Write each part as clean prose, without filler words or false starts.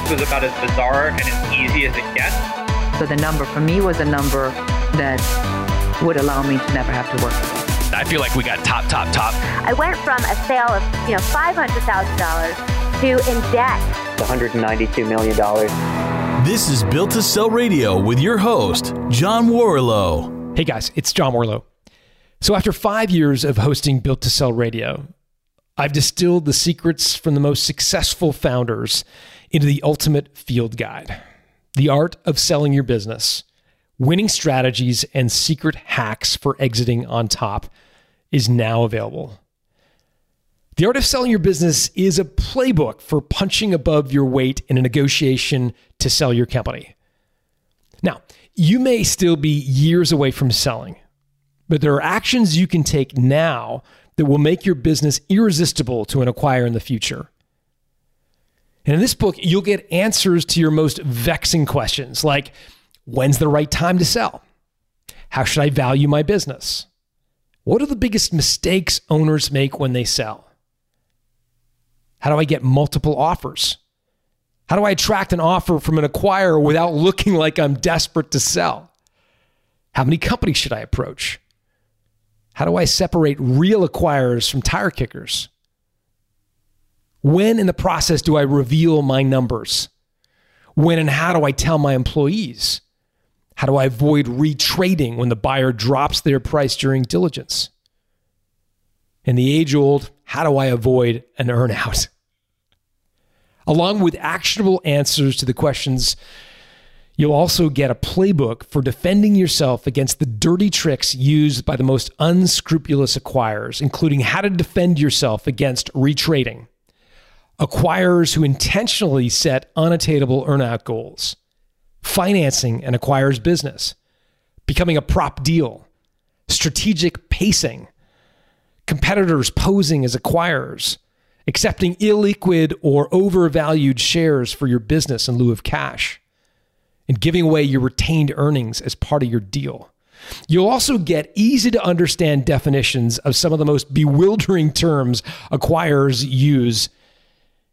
this was about as bizarre and as easy as it gets. So the number for me was a number that would allow me to never have to work again. I feel like we got top. I went from a sale of, $500,000 to in debt. $192 million. This is Built to Sell Radio with your host, John Warrillow. Hey guys, it's John Warrillow. So after 5 years of hosting Built to Sell Radio, I've distilled the secrets from the most successful founders into the ultimate field guide, The Art of Selling Your Business. Winning strategies and secret hacks for exiting on top is now available. The Art of Selling Your Business is a playbook for punching above your weight in a negotiation to sell your company. Now, you may still be years away from selling, but there are actions you can take now that will make your business irresistible to an acquirer in the future. And in this book, you'll get answers to your most vexing questions like, when's the right time to sell? How should I value my business? What are the biggest mistakes owners make when they sell? How do I get multiple offers? How do I attract an offer from an acquirer without looking like I'm desperate to sell? How many companies should I approach? How do I separate real acquirers from tire kickers? When in the process do I reveal my numbers? When and how do I tell my employees? How do I avoid retrading when the buyer drops their price during diligence? And the age-old, how do I avoid an earnout? Along with actionable answers to the questions, you'll also get a playbook for defending yourself against the dirty tricks used by the most unscrupulous acquirers, including how to defend yourself against retrading, acquirers who intentionally set unattainable earnout goals, financing an acquirer's business, becoming a prop deal, strategic pacing, competitors posing as acquirers, accepting illiquid or overvalued shares for your business in lieu of cash, and giving away your retained earnings as part of your deal. You'll also get easy to understand definitions of some of the most bewildering terms acquirers use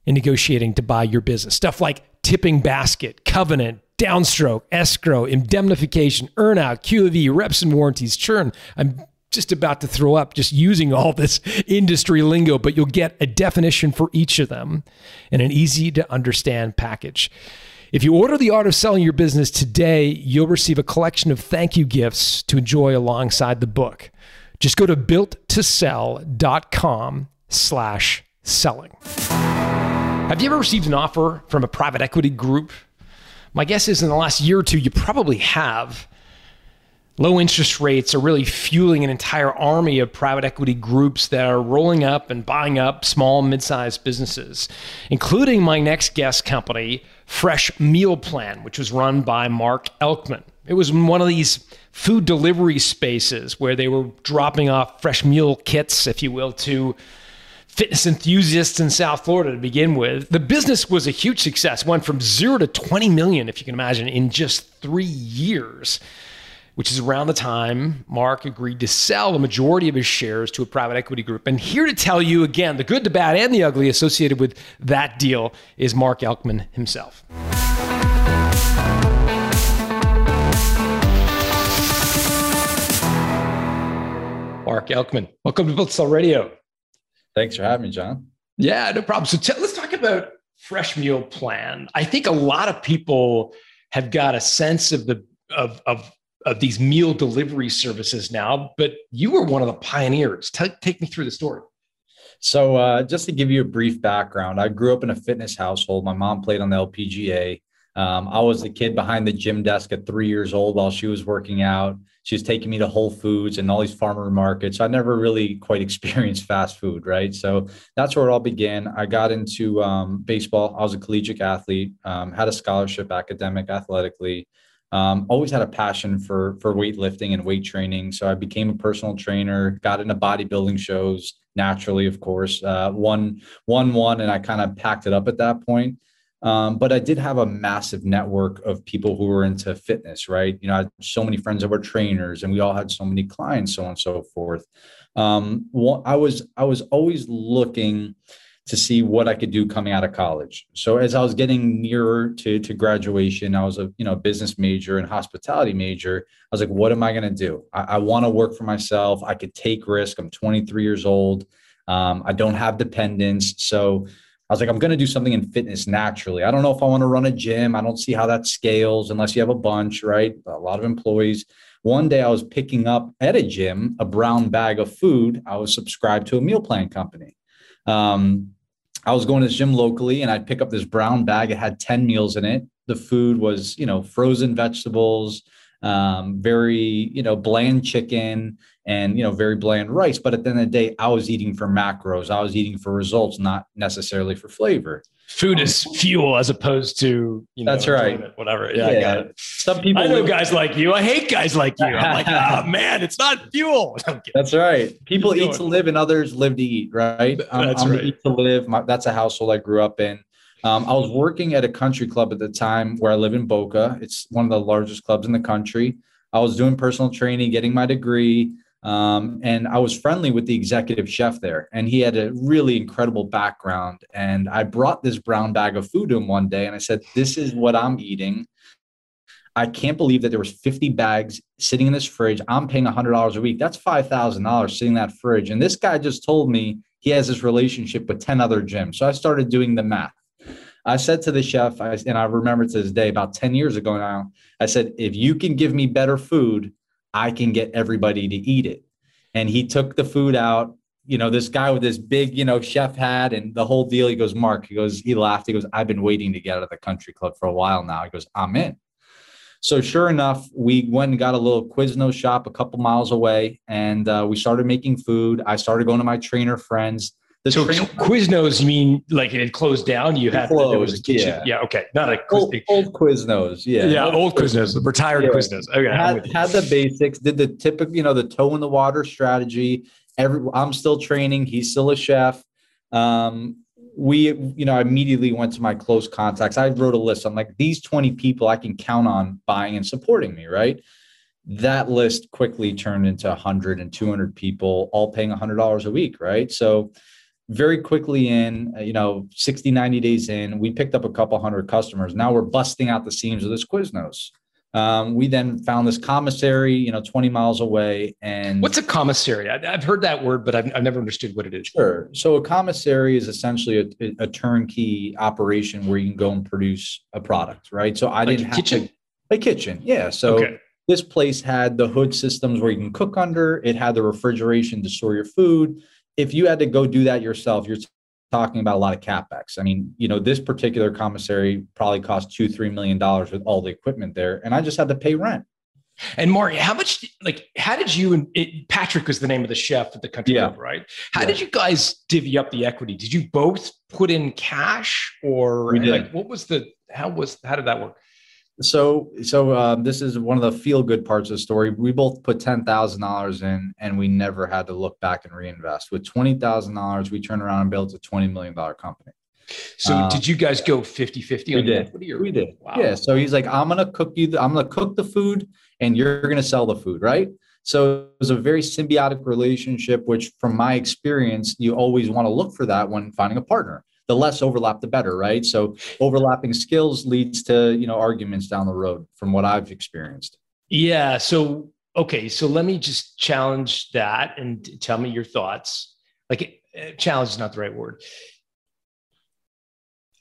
in negotiating to buy your business. Stuff like tipping basket, covenant, downstroke, escrow, indemnification, earnout, QOV, reps and warranties, churn. I'm just about to throw up just using all this industry lingo, but you'll get a definition for each of them and an easy to understand package. If you order The Art of Selling Your Business today, you'll receive a collection of thank you gifts to enjoy alongside the book. Just go to builttosell.com/selling. Have you ever received an offer from a private equity group? My guess is in the last year or two, you probably have. Low interest rates are really fueling an entire army of private equity groups that are rolling up and buying up small, mid-sized businesses, including my next guest company, Fresh Meal Plan, which was run by Mark Elkman. It was one of these food delivery spaces where they were dropping off fresh meal kits, if you will, to fitness enthusiasts in South Florida to begin with. The business was a huge success, went from zero to 20 million, if you can imagine, in just 3 years, which is around the time Mark agreed to sell the majority of his shares to a private equity group. And here to tell you again, the good, the bad, and the ugly associated with that deal is Mark Elkman himself. Mark Elkman, welcome to Built to Sell Radio. Thanks for having me, John. Yeah, no problem. So let's talk about Fresh Meal Plan. I think a lot of people have got a sense of the of these meal delivery services now, but you were one of the pioneers. Take me through the story. So just to give you a brief background, I grew up in a fitness household. My mom played on the LPGA. I was the kid behind the gym desk at 3 years old while she was working out. She was taking me to Whole Foods and all these farmer markets. I never really quite experienced fast food, right? So that's where it all began. I got into baseball. I was a collegiate athlete, had a scholarship, academic, athletically. Always had a passion for weightlifting and weight training. So I became a personal trainer, got into bodybuilding shows naturally, of course, won one, and I kind of packed it up at that point. But I did have a massive network of people who were into fitness, right? You know, I had so many friends that were trainers and we all had so many clients, so on and so forth. I was always looking to see what I could do coming out of college. So as I was getting nearer to graduation, I was a business major and hospitality major. I was like, what am I going to do? I want to work for myself. I could take risk. I'm 23 years old. I don't have dependents. So I was like, I'm going to do something in fitness naturally. I don't know if I want to run a gym. I don't see how that scales unless you have a bunch, right? A lot of employees. One day I was picking up at a gym, a brown bag of food. I was subscribed to a meal plan company. I was going to this gym locally and I'd pick up this brown bag. It had 10 meals in it. The food was, frozen vegetables, very, bland chicken and, very bland rice. But at the end of the day, I was eating for macros. I was eating for results, not necessarily for flavor. Food is fuel as opposed to, that's right. Whatever. Yeah, yeah. I got it. Some people I know guys like you. I hate guys like you. I'm like, oh man, it's not fuel. That's right. People eat to live and others live to eat, right? That's right. Eat to live. That's a household I grew up in. I was working at a country club at the time where I live in Boca. It's one of the largest clubs in the country. I was doing personal training, getting my degree. And I was friendly with the executive chef there, and he had a really incredible background. And I brought this brown bag of food to him one day and I said, this is what I'm eating. I can't believe that there was 50 bags sitting in this fridge. I'm paying $100 a week. That's $5,000 sitting in that fridge. And this guy just told me he has this relationship with 10 other gyms. So I started doing the math. I said to the chef, and I remember to this day, about 10 years ago now, I said, if you can give me better food, I can get everybody to eat it. And he took the food out, this guy with this big, chef hat and the whole deal. He goes, Mark, he laughed. He goes, I've been waiting to get out of the country club for a while now. He goes, I'm in. So sure enough, we went and got a little Quiznos shop a couple miles away and we started making food. I started going to my trainer friends. So Quiznos mean like it closed down? You had there was a kitchen. Yeah. Okay. Not a old Quiznos. Yeah. Yeah. Old Quiznos. Retired Quiznos. Okay. Had the basics. Did the typical, the toe in the water strategy. I'm still training. He's still a chef. I immediately went to my close contacts. I wrote a list. I'm like, these 20 people I can count on buying and supporting me. Right. That list quickly turned into 100 and 200 people, all paying $100 a week. Right. So very quickly in, 60, 90 days in, we picked up a couple hundred customers. Now we're busting out the seams of this Quiznos. We then found this commissary, 20 miles away. And what's a commissary? I've heard that word, but I've never understood what it is. Sure. So a commissary is essentially a turnkey operation where you can go and produce a product, right? So I didn't have a kitchen. Yeah. So this place had the hood systems where you can cook under. It had the refrigeration to store your food. If you had to go do that yourself, you're talking about a lot of CapEx. I mean, this particular commissary probably cost $2-3 million with all the equipment there. And I just had to pay rent. And Mark, how did you and Patrick was the name of the chef at the country club, right? How did you guys divvy up the equity? Did you both put in cash or how did that work? So this is one of the feel-good parts of the story. We both put $10,000 in, and we never had to look back and reinvest. With $20,000, we turned around and built a $20 million company. So did you guys go 50-50? We did. Wow. Yeah. So he's like, I'm going to cook the food, and you're going to sell the food, right? So it was a very symbiotic relationship, which from my experience, you always want to look for that when finding a partner. The less overlap, the better, right? So overlapping skills leads to, arguments down the road from what I've experienced. Yeah. So, okay. So let me just challenge that and tell me your thoughts. Challenge is not the right word.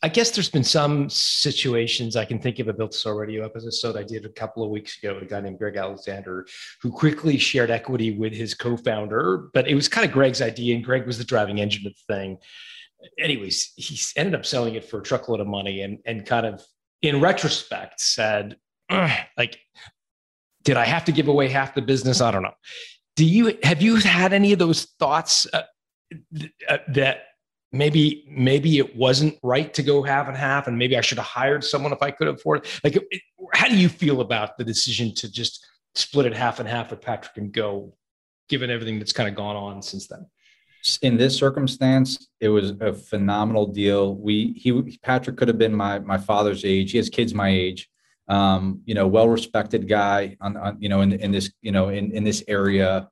I guess there's been some situations I can think of a Built to Sell Radio episode I did a couple of weeks ago with a guy named Greg Alexander, who quickly shared equity with his co-founder, but it was kind of Greg's idea and Greg was the driving engine of the thing. Anyways, he ended up selling it for a truckload of money and kind of in retrospect said, did I have to give away half the business? I don't know. Have you had any of those thoughts that maybe it wasn't right to go half and half, and maybe I should have hired someone if I could afford it? How do you feel about the decision to just split it half and half with Patrick and go, given everything that's kind of gone on since then? In this circumstance, it was a phenomenal deal. Patrick could have been my father's age. He has kids my age, well-respected guy in this area.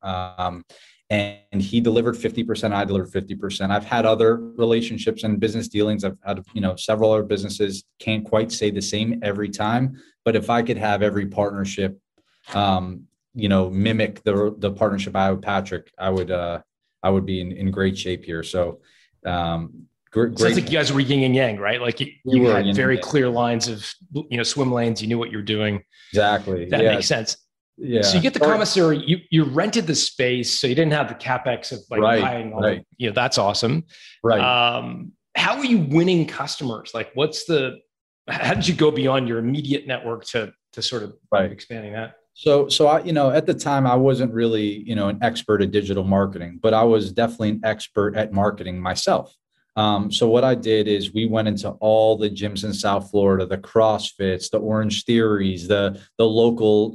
and he delivered 50%. I delivered 50%. I've had other relationships and business dealings. I've had, several other businesses. Can't quite say the same every time, but if I could have every partnership, mimic the partnership I have with Patrick, I would be in great shape here. So, great. Sounds like you guys were yin and yang, right? Like you had very clear lines of, swim lanes. You knew what you were doing. Exactly. That makes sense. Yeah. So you get the commissary, you rented the space. So you didn't have the CapEx of buying all, that's awesome. Right. How are you winning customers? Like how did you go beyond your immediate network to sort of expanding that? So I, at the time I wasn't really, an expert at digital marketing, but I was definitely an expert at marketing myself. So what I did is we went into all the gyms in South Florida, the CrossFits, the Orange Theories, the local,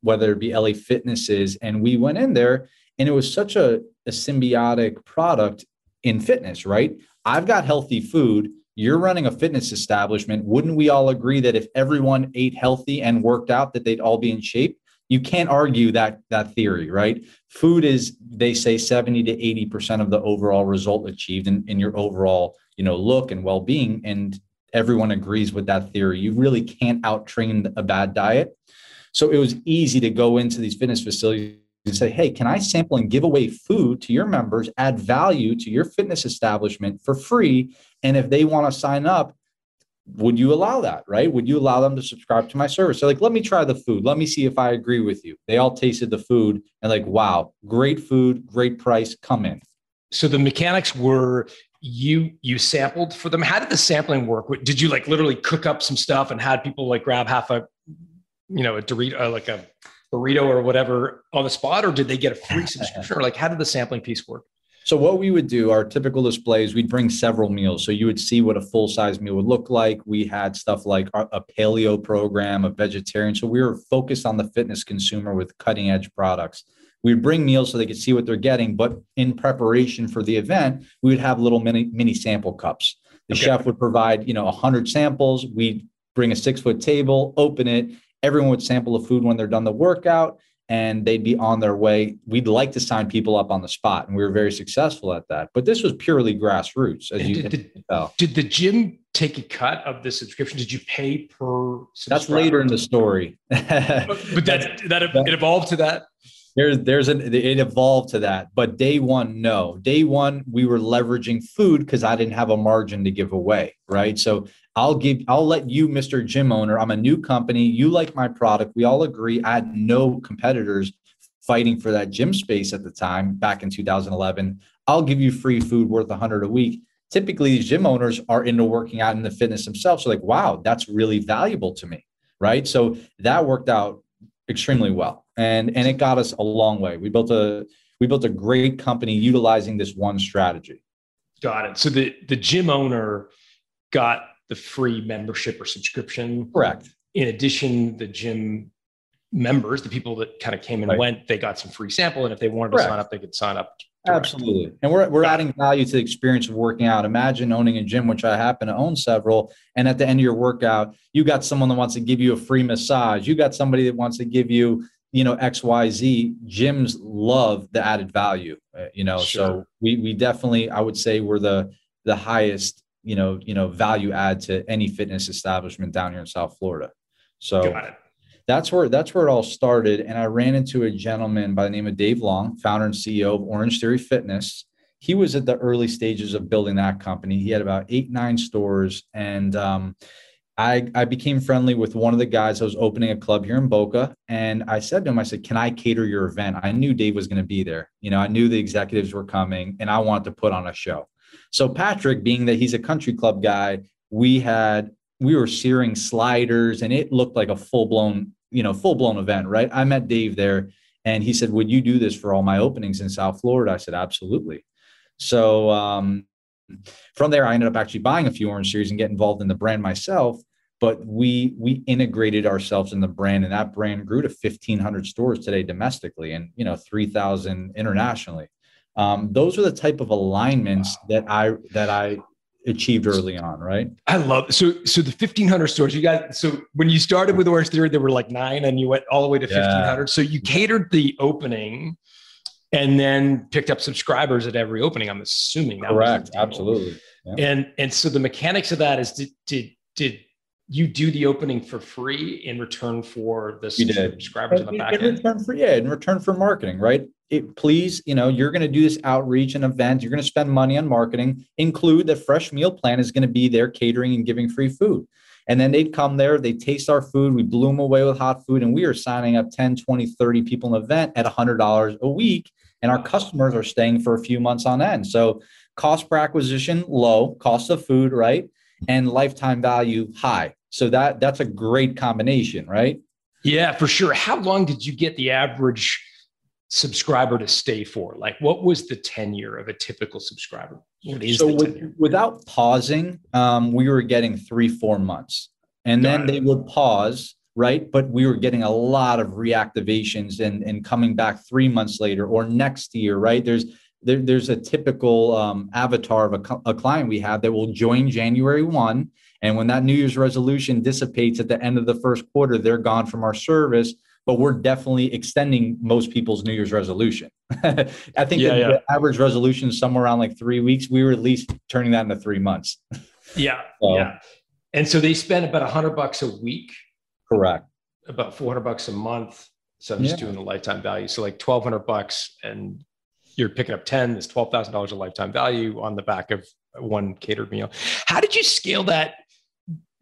whether it be LA Fitnesses. And we went in there and it was such a symbiotic product in fitness, right? I've got healthy food. You're running a fitness establishment. Wouldn't we all agree that if everyone ate healthy and worked out, that they'd all be in shape? You can't argue that theory, right? Food is, they say, 70 to 80% of the overall result achieved in your overall, look and well-being. And everyone agrees with that theory. You really can't out-train a bad diet. So it was easy to go into these fitness facilities and say, hey, can I sample and give away food to your members, add value to your fitness establishment for free? And if they want to sign up, would you allow that, right? Would you allow them to subscribe to my service? So let me try the food. Let me see if I agree with you. They all tasted the food and wow, great food, great price, come in. So the mechanics were you sampled for them. How did the sampling work? Did you literally cook up some stuff and had people grab half a, a Dorito, like a burrito or whatever on the spot? Or did they get a free subscription? Or how did the sampling piece work? So what we would do, our typical displays, we'd bring several meals. So you would see what a full-size meal would look like. We had stuff like a paleo program, a vegetarian. So we were focused on the fitness consumer with cutting-edge products. We'd bring meals so they could see what they're getting. But in preparation for the event, we would have little mini sample cups. The chef would provide, 100 samples. We'd bring a 6-foot table, open it. Everyone would sample the food when they're done the workout, and they'd be on their way. We'd like to sign people up on the spot. And we were very successful at that. But this was purely grassroots. Did the gym take a cut of the subscription? Did you pay per subscriber? That's later in the story. But that it evolved to that? It evolved to that. But day one, no. Day one, we were leveraging food because I didn't have a margin to give away, right? So I'll let you, Mr. Gym Owner, I'm a new company. You like my product. We all agree. I had no competitors fighting for that gym space at the time, back in 2011. I'll give you free food worth $100 a week. Typically, these gym owners are into working out in the fitness themselves. So wow, that's really valuable to me, right? So that worked out extremely well. And it got us a long way. We built a great company utilizing this one strategy. Got it. So the gym owner got the free membership or subscription. Correct. In addition, the gym members, the people that kind of came and went, they got some free sample. And if they wanted to sign up, they could sign up. Direct. Absolutely. And we're adding value to the experience of working out. Imagine owning a gym, which I happen to own several. And at the end of your workout, you got someone that wants to give you a free massage. You got somebody that wants to give you, XYZ. Gyms love the added value, Sure. So we definitely, I would say we're the highest, value add to any fitness establishment down here in South Florida. So that's where it all started. And I ran into a gentleman by the name of Dave Long, founder and CEO of Orange Theory Fitness. He was at the early stages of building that company. He had about 8-9 stores. And I became friendly with one of the guys that was opening a club here in Boca. And I said to him, can I cater your event? I knew Dave was going to be there. I knew the executives were coming and I wanted to put on a show. So Patrick, being that he's a country club guy, we were searing sliders and it looked like a full blown event, right? I met Dave there and he said, would you do this for all my openings in South Florida? I said, absolutely. So, from there, I ended up actually buying a few Orange Theories and get involved in the brand myself, but we integrated ourselves in the brand and that brand grew to 1,500 stores today domestically and, 3,000 internationally. Those are the type of alignments that I achieved early on, right? I love it. So the 1,500 stores you got. So when you started with Orange Theory, there were 9, and you went all the way to 1,500. So you catered the opening and then picked up subscribers at every opening. I'm assuming that correct. Absolutely. Yeah. And so the mechanics of that is did you do the opening for free in return for the subscribers on the back end? In return for marketing, right? You're going to do this outreach and event. You're going to spend money on marketing. Include that Fresh Meal Plan is going to be there catering and giving free food. And then they'd come there, they taste our food. We blew them away with hot food, and we are signing up 10, 20, 30 people in an event at $100 a week. And our customers are staying for a few months on end. So cost per acquisition, low, cost of food, right? And lifetime value, high. So that's a great combination, right? Yeah, for sure. How long did you get the average subscriber to stay for? Like, what was the tenure of a typical subscriber? Without pausing, we were getting 3-4 months, and then they would pause, right? But we were getting a lot of reactivations and coming back 3 months later or next year, right? There's a typical avatar of a client we have that will join January 1. And when that New Year's resolution dissipates at the end of the first quarter, they're gone from our service, but we're definitely extending most people's New Year's resolution. I think the average resolution is somewhere around like 3 weeks. We were at least turning that into 3 months. And so they spend about $100 a week. Correct. About $400 a month. So I'm just doing the lifetime value. So like $1,200, and you're picking up 10, it's $12,000 a lifetime value on the back of one catered meal. How did you scale that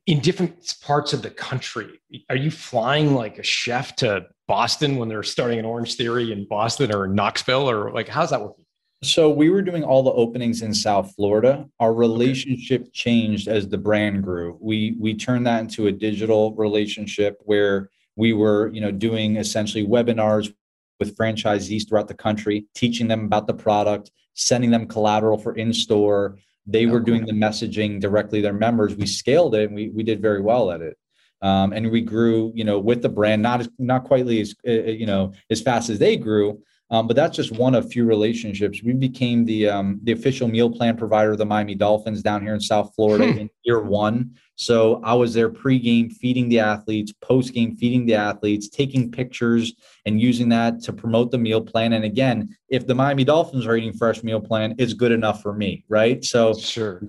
in different parts of the country? Are you flying like a chef to Boston when they're starting an Orange Theory in Boston or in Knoxville, or like, how's that working? So we were doing all the openings in South Florida. Our relationship changed as the brand grew. We turned that into a digital relationship where we were, doing essentially webinars with franchisees throughout the country, teaching them about the product, sending them collateral for in-store. They were doing the messaging directly to their members. We scaled it, and we did very well at it. And we grew, with the brand, not quite as fast as they grew. But that's just one of few relationships. We became the official meal plan provider of the Miami Dolphins down here in South Florida in year one. So I was there pregame feeding the athletes, postgame feeding the athletes, taking pictures and using that to promote the meal plan. And again, if the Miami Dolphins are eating Fresh Meal Plan, it's good enough for me, right? So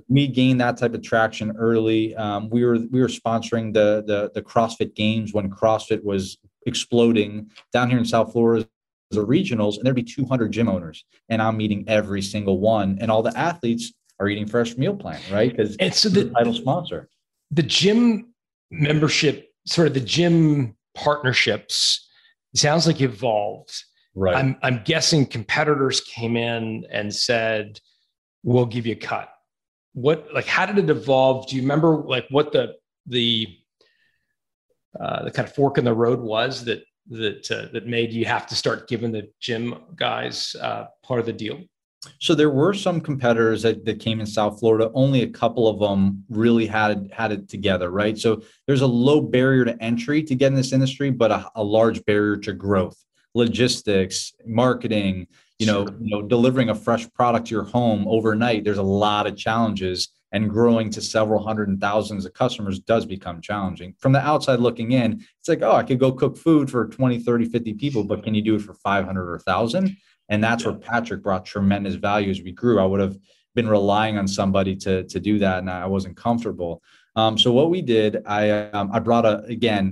we gained that type of traction early. We were sponsoring the CrossFit Games when CrossFit was exploding down here in South Florida. The regionals, and there'd be 200 gym owners, and I'm meeting every single one, and all the athletes are eating Fresh Meal Plan, right? Because it's so the title sponsor. The gym membership, sort of the gym partnerships, sounds like evolved. Right. I'm guessing competitors came in and said, "We'll give you a cut." How did it evolve? Do you remember what the kind of fork in the road was that made you have to start giving the gym guys part of the deal? So there were some competitors that came in South Florida. Only a couple of them really had it together, right? So there's a low barrier to entry to get in this industry, but a large barrier to growth, logistics, marketing, delivering a fresh product to your home overnight. There's a lot of challenges, and growing to several hundred and thousands of customers does become challenging. From the outside looking in, it's like, I could go cook food for 20, 30, 50 people, but can you do it for 500 or 1,000? And that's where Patrick brought tremendous value as we grew. I would have been relying on somebody to do that, and I wasn't comfortable. So what we did, I brought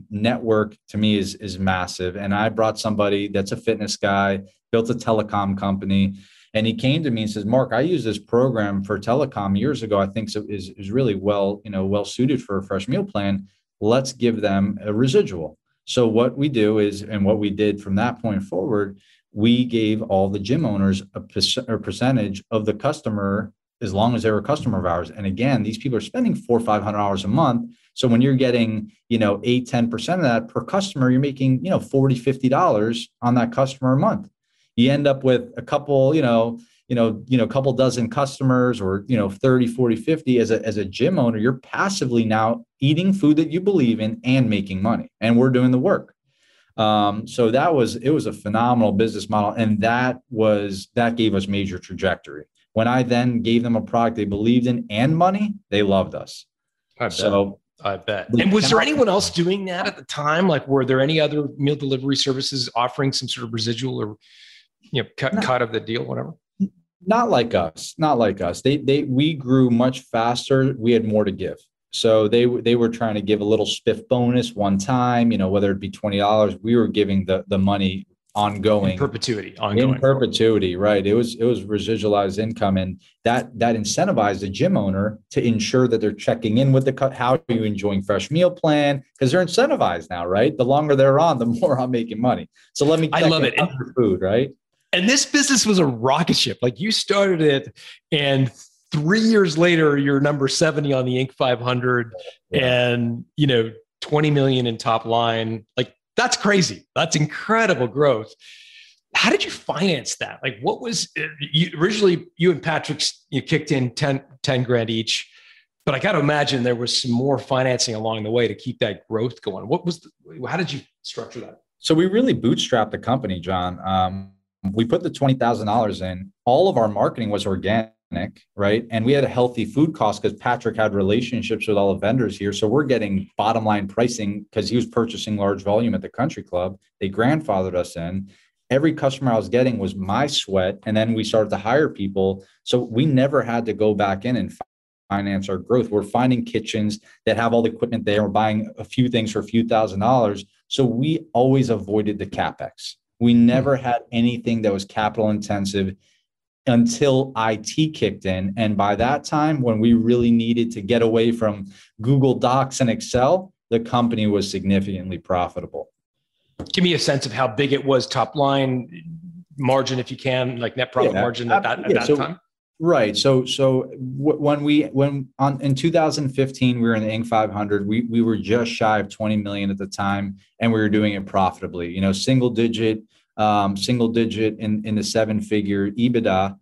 network to me is massive. And I brought somebody that's a fitness guy, built a telecom company. And he came to me and says, "Mark, I used this program for telecom years ago. I think so is really well suited for a Fresh Meal Plan. Let's give them a residual." So what we do is, and what we did from that point forward, we gave all the gym owners a percentage of the customer as long as they were a customer of ours. And again, these people are spending $400 or $500 a month. So when you're getting 8, 10% of that per customer, you're making $40, $50 on that customer a month. You end up with a couple, couple dozen customers, or, 30, 40, 50 as a gym owner. You're passively now eating food that you believe in and making money, and we're doing the work. So it was a phenomenal business model. And that gave us major trajectory. When I then gave them a product they believed in and money, they loved us. I bet. And was there anyone else doing that at the time? Were there any other meal delivery services offering some sort of residual or you know, cut of the deal, whatever? Not like us, not like us. We grew much faster. We had more to give. So they were trying to give a little spiff bonus one time, you know, whether it be $20, we were giving the money ongoing. In perpetuity, right. It was residualized income. And that incentivized the gym owner to ensure that they're checking in with the cut. How are you enjoying Fresh Meal Plan? Because they're incentivized now, right? The longer they're on, the more I'm making money. So let me check out your food, right? And this business was a rocket ship. Like you started it and 3 years later, you're number 70 on the Inc. 500 and, you know, 20 million in top line. Like that's crazy. That's incredible growth. How did you finance that? Like what was originally you and Patrick, you kicked in 10 grand each, but I got to imagine there was some more financing along the way to keep that growth going. How did you structure that? So we really bootstrapped the company, John. We put the $20,000 in. All of our marketing was organic, right? And we had a healthy food cost because Patrick had relationships with all the vendors here. So we're getting bottom line pricing because he was purchasing large volume at the country club. They grandfathered us in. Every customer I was getting was my sweat. And then we started to hire people. So we never had to go back in and finance our growth. We're finding kitchens that have all the equipment there. We're buying a few things for a few $1,000s. So we always avoided the CapEx. We never had anything that was capital intensive until IT kicked in. And by that time, when we really needed to get away from Google Docs and Excel, the company was significantly profitable. Give me a sense of how big it was, top line margin, if you can, like net profit margin at that time. Right. So when in 2015, we were in the Inc. 500, we were just shy of 20 million at the time, and we were doing it profitably, you know, single digit in the seven-figure EBITDA,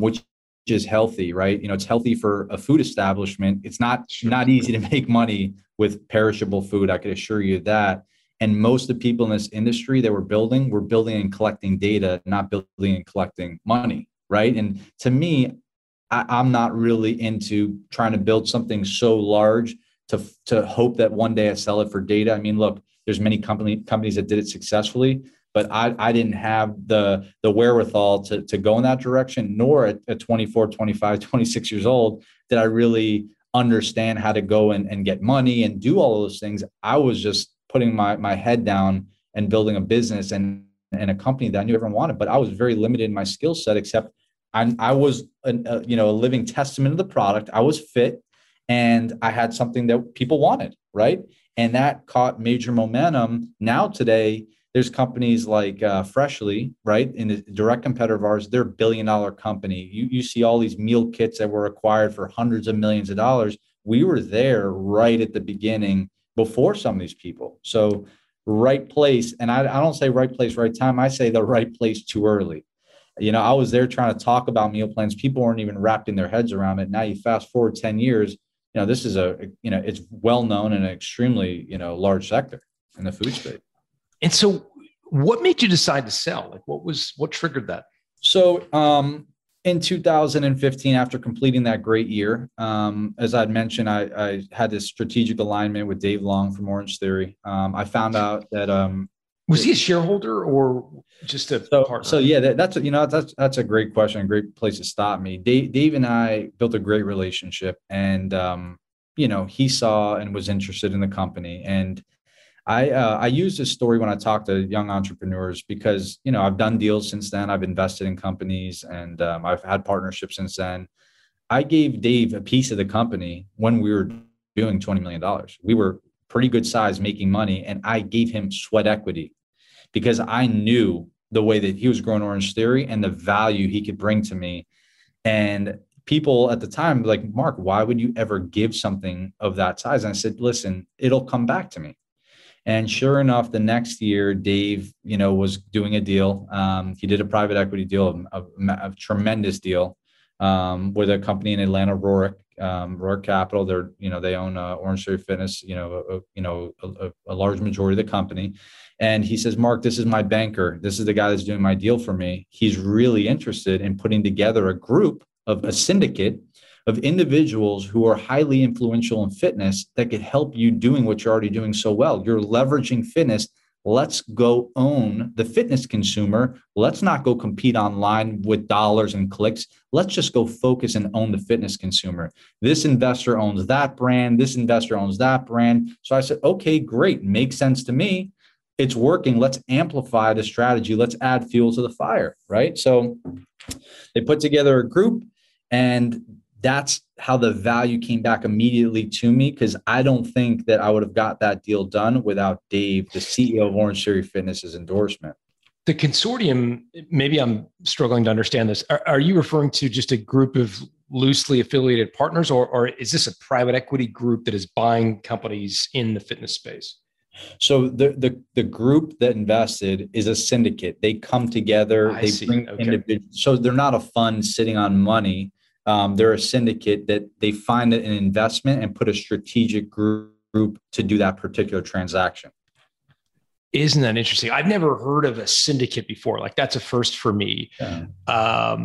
which is healthy, right? You know, it's healthy for a food establishment. It's not easy to make money with perishable food. I could assure you that. And most of the people in this industry that we're building and collecting data, not building and collecting money. Right. And to me, I'm not really into trying to build something so large to hope that one day I sell it for data. I mean, look, there's many companies that did it successfully, but I didn't have the wherewithal to go in that direction, nor at 24, 25, 26 years old did I really understand how to go and get money and do all of those things. I was just putting my head down and building a business and a company that I knew everyone wanted, but I was very limited in my skill set, except I was a living testament of the product. I was fit and I had something that people wanted, right? And that caught major momentum. Now today, there's companies like Freshly, right? In a direct competitor of ours, they're $1 billion company. You see all these meal kits that were acquired for hundreds of millions of dollars. We were there right at the beginning before some of these people. So right place. And I don't say right place, right time. I say the right place too early. You know, I was there trying to talk about meal plans. People weren't even wrapping their heads around it. Now you fast forward 10 years, you know, this is it's well known in an extremely, you know, large sector in the food space. And so what made you decide to sell? Like what triggered that? So, in 2015, after completing that great year, as I'd mentioned, I had this strategic alignment with Dave Long from Orange Theory. I found out that was he a shareholder or just a partner? So yeah, that's a great question, a great place to stop me. Dave and I built a great relationship, and you know, he saw and was interested in the company, and I use this story when I talk to young entrepreneurs because, you know, I've done deals since then. I've invested in companies and I've had partnerships since then. I gave Dave a piece of the company when we were doing $20 million. We were pretty good size making money, and I gave him sweat equity because I knew the way that he was growing Orange Theory and the value he could bring to me. And people at the time were like, Mark, why would you ever give something of that size? And I said, listen, it'll come back to me. And sure enough, the next year, Dave, you know, was doing a deal. He did a private equity deal, a tremendous deal with a company in Atlanta, Roark Capital. They're, you know, they own Orange Theory Fitness, a large majority of the company. And he says, Mark, this is my banker. This is the guy that's doing my deal for me. He's really interested in putting together a group of a syndicate of individuals who are highly influential in fitness that could help you doing what you're already doing so well. You're leveraging fitness. Let's go own the fitness consumer. Let's not go compete online with dollars and clicks. Let's just go focus and own the fitness consumer. This investor owns that brand. This investor owns that brand. So I said, okay, great. Makes sense to me. It's working. Let's amplify the strategy. Let's add fuel to the fire, right? So they put together a group, and that's how the value came back immediately to me, because I don't think that I would have got that deal done without Dave, the CEO of Orange Theory Fitness's endorsement. The consortium, maybe I'm struggling to understand this. Are you referring to just a group of loosely affiliated partners, or is this a private equity group that is buying companies in the fitness space? So the group that invested is a syndicate. They come together. They bring individuals. So they're not a fund sitting on money. They're a syndicate that they find an investment and put a strategic group to do that particular transaction. Isn't that interesting? I've never heard of a syndicate before. Like, that's a first for me. Yeah.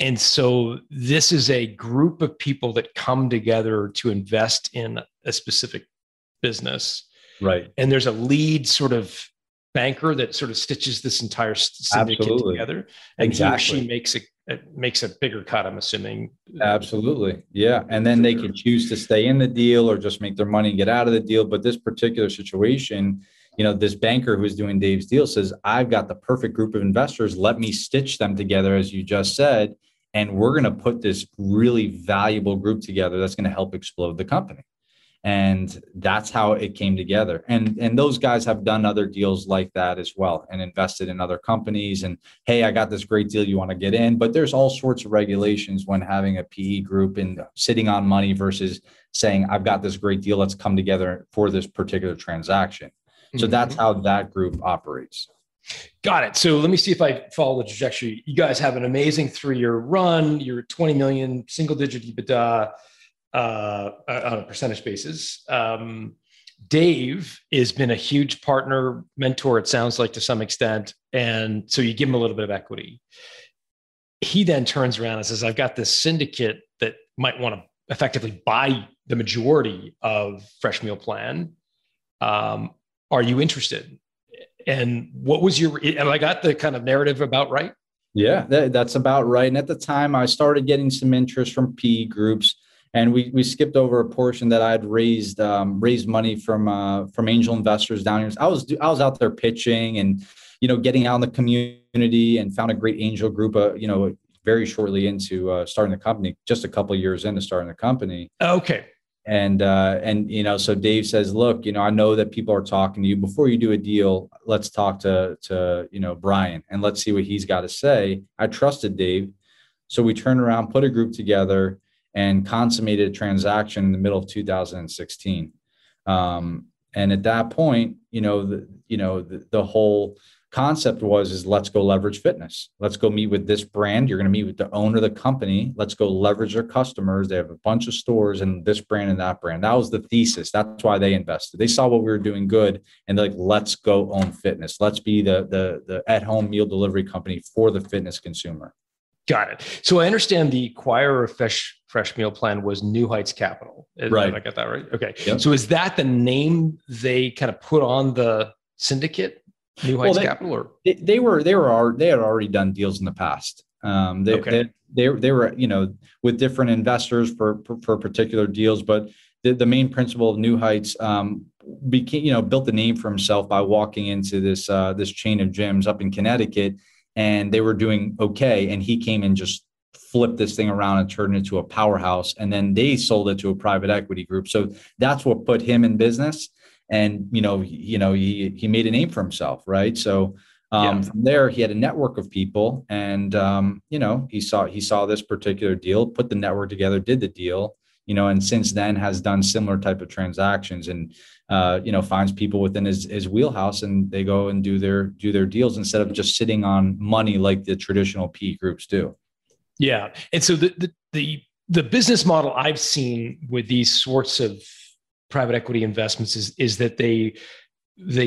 And so this is a group of people that come together to invest in a specific business. Right. And there's a lead sort of banker that sort of stitches this entire syndicate together. And he or she makes a bigger cut, I'm assuming. Absolutely. Yeah. And then they can choose to stay in the deal or just make their money and get out of the deal. But this particular situation, you know, this banker who's doing Dave's deal says, I've got the perfect group of investors. Let me stitch them together, as you just said. And we're going to put this really valuable group together that's going to help explode the company. And that's how it came together. And those guys have done other deals like that as well and invested in other companies. And, hey, I got this great deal. You want to get in? But there's all sorts of regulations when having a PE group and sitting on money versus saying, I've got this great deal. Let's come together for this particular transaction. Mm-hmm. So that's how that group operates. Got it. So let me see if I follow the trajectory. You guys have an amazing 3-year run. You're $20 million, single digit EBITDA. On a percentage basis. Dave has been a huge partner, mentor, it sounds like, to some extent. And so you give him a little bit of equity. He then turns around and says, I've got this syndicate that might want to effectively buy the majority of Fresh Meal Plan. Are you interested? And what was your, have I got the kind of narrative about right? Yeah, that's about right. And at the time I started getting some interest from PE groups. And we skipped over a portion that I had raised money from angel investors down here. I was out there pitching and, you know, getting out in the community, and found a great angel group, you know, very shortly into starting the company, just a couple of years into starting the company. Okay. And, you know, so Dave says, look, you know, I know that people are talking to you. Before you do a deal, let's talk to, you know, Brian, and let's see what he's got to say. I trusted Dave. So we turned around, put a group together, and consummated a transaction in the middle of 2016. And at that point, the whole concept was let's go leverage fitness. Let's go meet with this brand. You're going to meet with the owner of the company. Let's go leverage their customers. They have a bunch of stores, and this brand and that brand. That was the thesis. That's why they invested. They saw what we were doing good, and they're like, let's go own fitness. Let's be the at-home meal delivery company for the fitness consumer. Got it. So I understand the acquirer of Fresh Meal Plan was New Heights Capital. Right. I got that right. Okay. Yep. So is that the name they kind of put on the syndicate? New Heights Capital? Or? They had already done deals in the past. They were, you know, with different investors for particular deals, but the main principal of New Heights became, you know, built the name for himself by walking into this chain of gyms up in Connecticut. And they were doing okay. And he came and just flipped this thing around and turned it into a powerhouse. And then they sold it to a private equity group. So that's what put him in business. And, he made a name for himself. Right. So from there, he had a network of people, and, he saw this particular deal, put the network together, did the deal, you know, and since then has done similar type of transactions, and, finds people within his wheelhouse, and they go and do their deals instead of just sitting on money like the traditional PE groups do. Yeah. And so the business model I've seen with these sorts of private equity investments is that they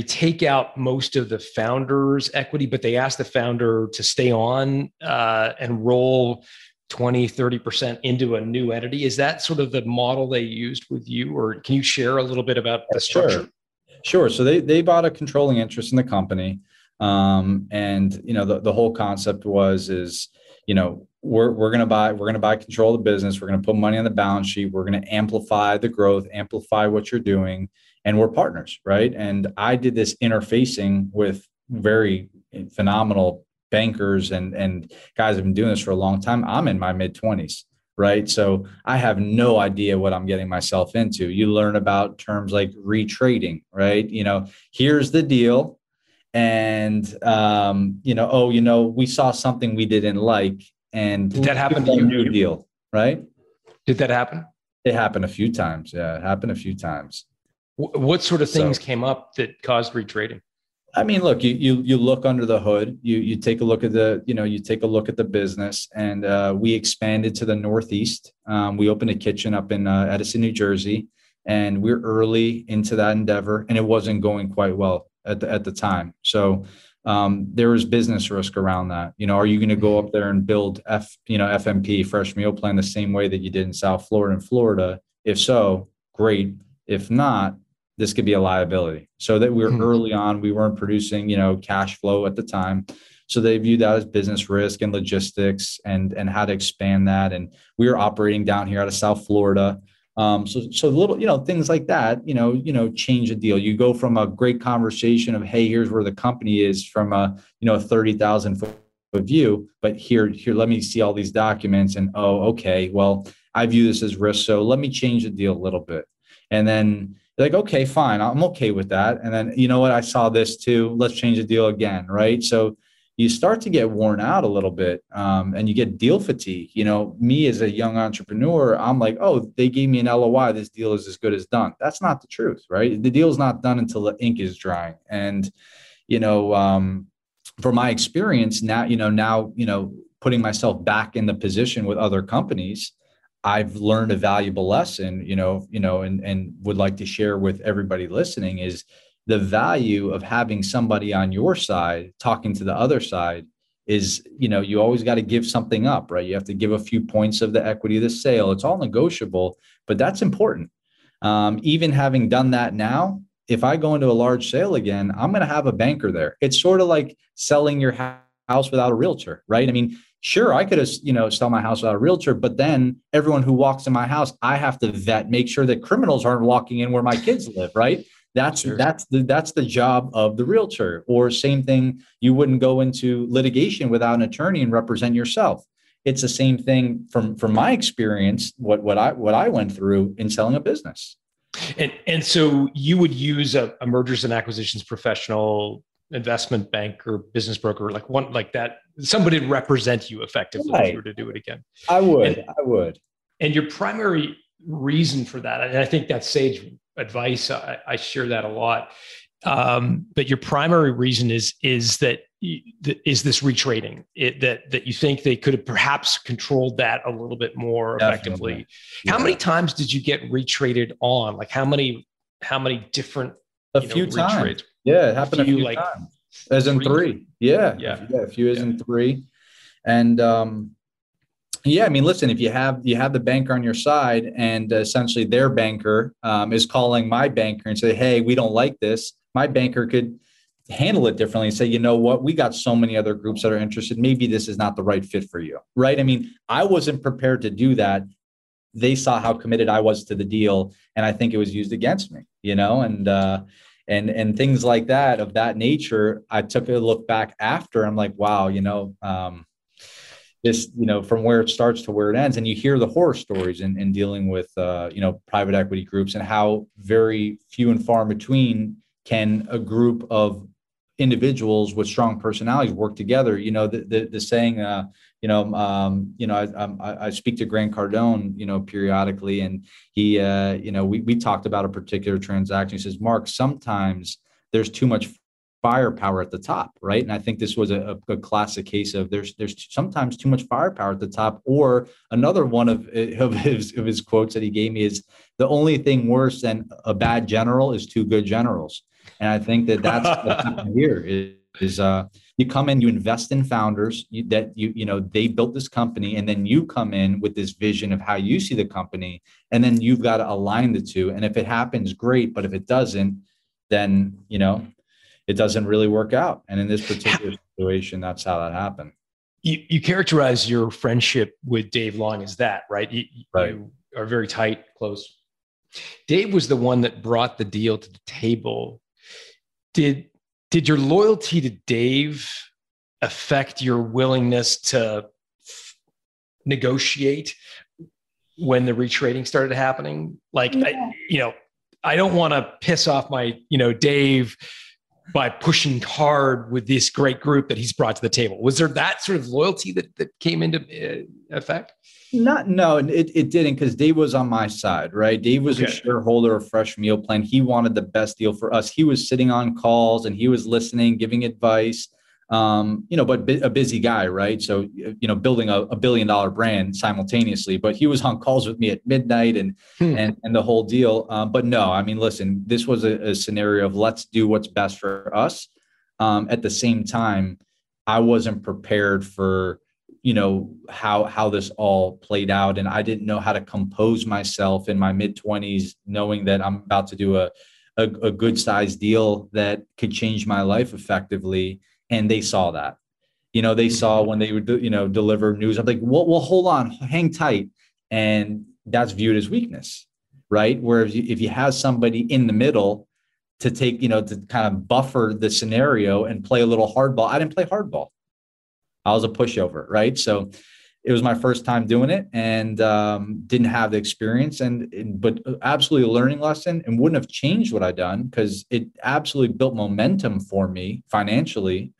take out most of the founder's equity, but they ask the founder to stay on and roll 20-30% into a new entity. Is that sort of the model they used with you, or can you share a little bit about the structure? Sure. Sure. So they bought a controlling interest in the company. And you know, the whole concept was, you know, we're going to buy control of the business. We're going to put money on the balance sheet. We're going to amplify the growth, amplify what you're doing. And we're partners, right? And I did this interfacing with very phenomenal bankers and guys have been doing this for a long time. I'm in my mid 20s, right? So I have no idea what I'm getting myself into. You learn about terms like retrading, right? You know, here's the deal. And, you know, oh, you know, we saw something we didn't like, and did that happen to you? New deal, right? Did that happen? It happened a few times. Yeah. It happened a few times. What sort of things came up that caused retrading? I mean, look, you look under the hood, you take a look at the business, and we expanded to the Northeast. We opened a kitchen up in Edison, New Jersey, and we're early into that endeavor, and it wasn't going quite well at the time. So there was business risk around that. You know, are you going to go up there and build FMP, Fresh Meal Plan, the same way that you did in South Florida and Florida? If so, great. If not, this could be a liability. So that we were early on, we weren't producing, you know, cash flow at the time. So they viewed that as business risk and logistics and how to expand that. And we were operating down here out of South Florida. So little, you know, things like that, you know, change a deal. You go from a great conversation of, hey, here's where the company is from a, you know, 30,000 foot view, but here, let me see all these documents, and, oh, okay, well, I view this as risk. So let me change the deal a little bit. And then like, okay, fine, I'm okay with that. And then, you know what, I saw this too, let's change the deal again, right? So you start to get worn out a little bit, and you get deal fatigue. You know, me as a young entrepreneur, I'm like, oh, they gave me an LOI, this deal is as good as done. That's not the truth, right? The deal is not done until the ink is drying. And, you know, from my experience now, putting myself back in the position with other companies, I've learned a valuable lesson, you know, and would like to share with everybody listening, is the value of having somebody on your side talking to the other side is, you know, you always got to give something up, right? You have to give a few points of the equity of the sale. It's all negotiable, but that's important. Even having done that now, if I go into a large sale again, I'm going to have a banker there. It's sort of like selling your house without a realtor, right? I mean, sure, I could have, you know, sell my house without a realtor, but then everyone who walks in my house, I have to vet, make sure that criminals aren't walking in where my kids live, right? That's the job of the realtor. Or same thing, you wouldn't go into litigation without an attorney and represent yourself. It's the same thing from my experience, what I went through in selling a business. And so you would use a mergers and acquisitions professional, investment banker, business broker, like one like that, somebody represent you effectively, right? If you were to do it again. I would. And your primary reason for that, and I think that's sage advice, I share that a lot. But your primary reason is this retrading, that you think they could have perhaps controlled that a little bit more effectively. Yeah. How many times did you get retraded on? Like how many different times? Yeah, it happened a few like times. As in three. Yeah. A few as in three. And I mean, listen, if you have the banker on your side, and essentially their banker is calling my banker and say, hey, we don't like this. My banker could handle it differently and say, you know what, we got so many other groups that are interested. Maybe this is not the right fit for you, right? I mean, I wasn't prepared to do that. They saw how committed I was to the deal, and I think it was used against me, you know, and things like that, of that nature. I took a look back after, I'm like, wow, you know, this, you know, from where it starts to where it ends. And you hear the horror stories in dealing with, you know, private equity groups, and how very few and far between can a group of individuals with strong personalities work together. You know, the saying, I speak to Grant Cardone, you know, periodically, and he, you know, we talked about a particular transaction. He says, Mark, sometimes there's too much firepower at the top, right? And I think this was a classic case of there's sometimes too much firepower at the top. Or another one of his quotes that he gave me is, the only thing worse than a bad general is two good generals. And I think that's what happened here is you come in, you invest in founders that they built this company, and then you come in with this vision of how you see the company, and then you've got to align the two. And if it happens, great. But if it doesn't, then, you know, it doesn't really work out. And in this particular situation, that's how that happened. You characterize your friendship with Dave Long as that, right? You are very tight, close. Dave was the one that brought the deal to the table. Did your loyalty to Dave affect your willingness to negotiate when the retrading started happening? Like, yeah. I don't want to piss off my, Dave by pushing hard with this great group that he's brought to the table. Was there that sort of loyalty that came into effect? No, it didn't, because Dave was on my side, right? Dave was a shareholder of Fresh Meal Plan. He wanted the best deal for us. He was sitting on calls and he was listening, giving advice, but a busy guy, right? So, building a $1 billion brand simultaneously, but he was on calls with me at midnight and the whole deal. But no, I mean, listen, this was a scenario of let's do what's best for us. At the same time, I wasn't prepared for, how this all played out. And I didn't know how to compose myself in my mid-20s, knowing that I'm about to do a good sized deal that could change my life effectively. And they saw that, they saw when they would, deliver news. I'm like, well, hold on, hang tight. And that's viewed as weakness, right? Whereas if you have somebody in the middle to take, to kind of buffer the scenario and play a little hardball. I didn't play hardball. I was a pushover, right? So it was my first time doing it and didn't have the experience, but absolutely a learning lesson, and wouldn't have changed what I'd done because it absolutely built momentum for me financially,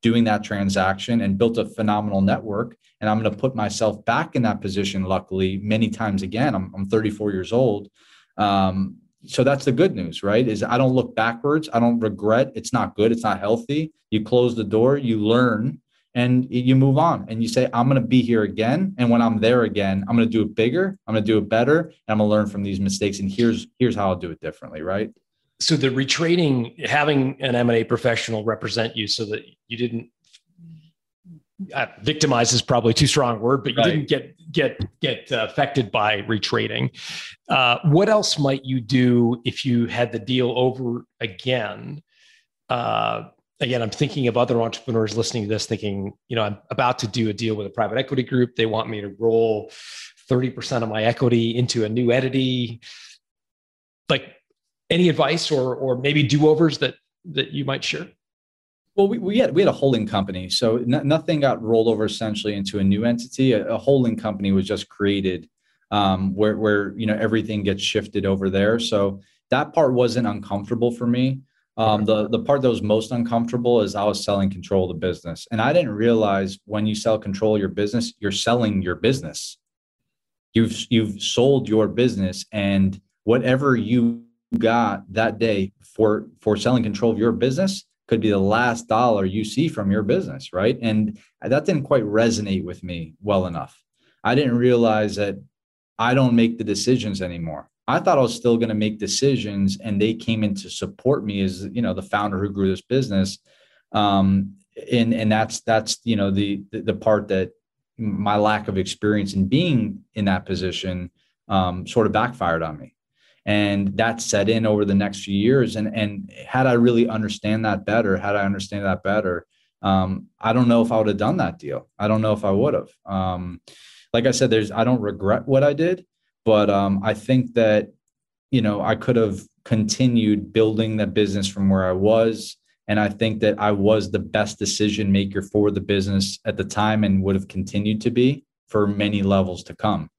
doing that transaction, and built a phenomenal network. And I'm going to put myself back in that position, luckily, many times again. I'm 34 years old. So that's the good news, right? Is I don't look backwards. I don't regret. It's not good. It's not healthy. You close the door, you learn. And you move on and you say, I'm going to be here again. And when I'm there again, I'm going to do it bigger. I'm going to do it better. And I'm going to learn from these mistakes. And here's how I'll do it differently. Right. So the retrading, having an M&A professional represent you so that you didn't victimize is probably too strong a word, but you didn't get affected by retrading. What else might you do if you had the deal over again? Again, I'm thinking of other entrepreneurs listening to this thinking, I'm about to do a deal with a private equity group. They want me to roll 30% of my equity into a new entity. Like, any advice or maybe do-overs that you might share? Well, we had a holding company. So nothing got rolled over essentially into a new entity. A holding company was just created where everything gets shifted over there. So that part wasn't uncomfortable for me. The part that was most uncomfortable is I was selling control of the business. And I didn't realize when you sell control of your business, you're selling your business. You've sold your business, and whatever you got that day for selling control of your business could be the last dollar you see from your business, right? And that didn't quite resonate with me well enough. I didn't realize that I don't make the decisions anymore. I thought I was still going to make decisions, and they came in to support me as, the founder who grew this business. And that's, the part that my lack of experience in being in that position, sort of backfired on me. And that set in over the next few years. And had I really understand that better, I don't know if I would have done that deal. I don't know if I would have. Like I said, I don't regret what I did. But I think that, I could have continued building that business from where I was. And I think that I was the best decision maker for the business at the time, and would have continued to be for many levels to come.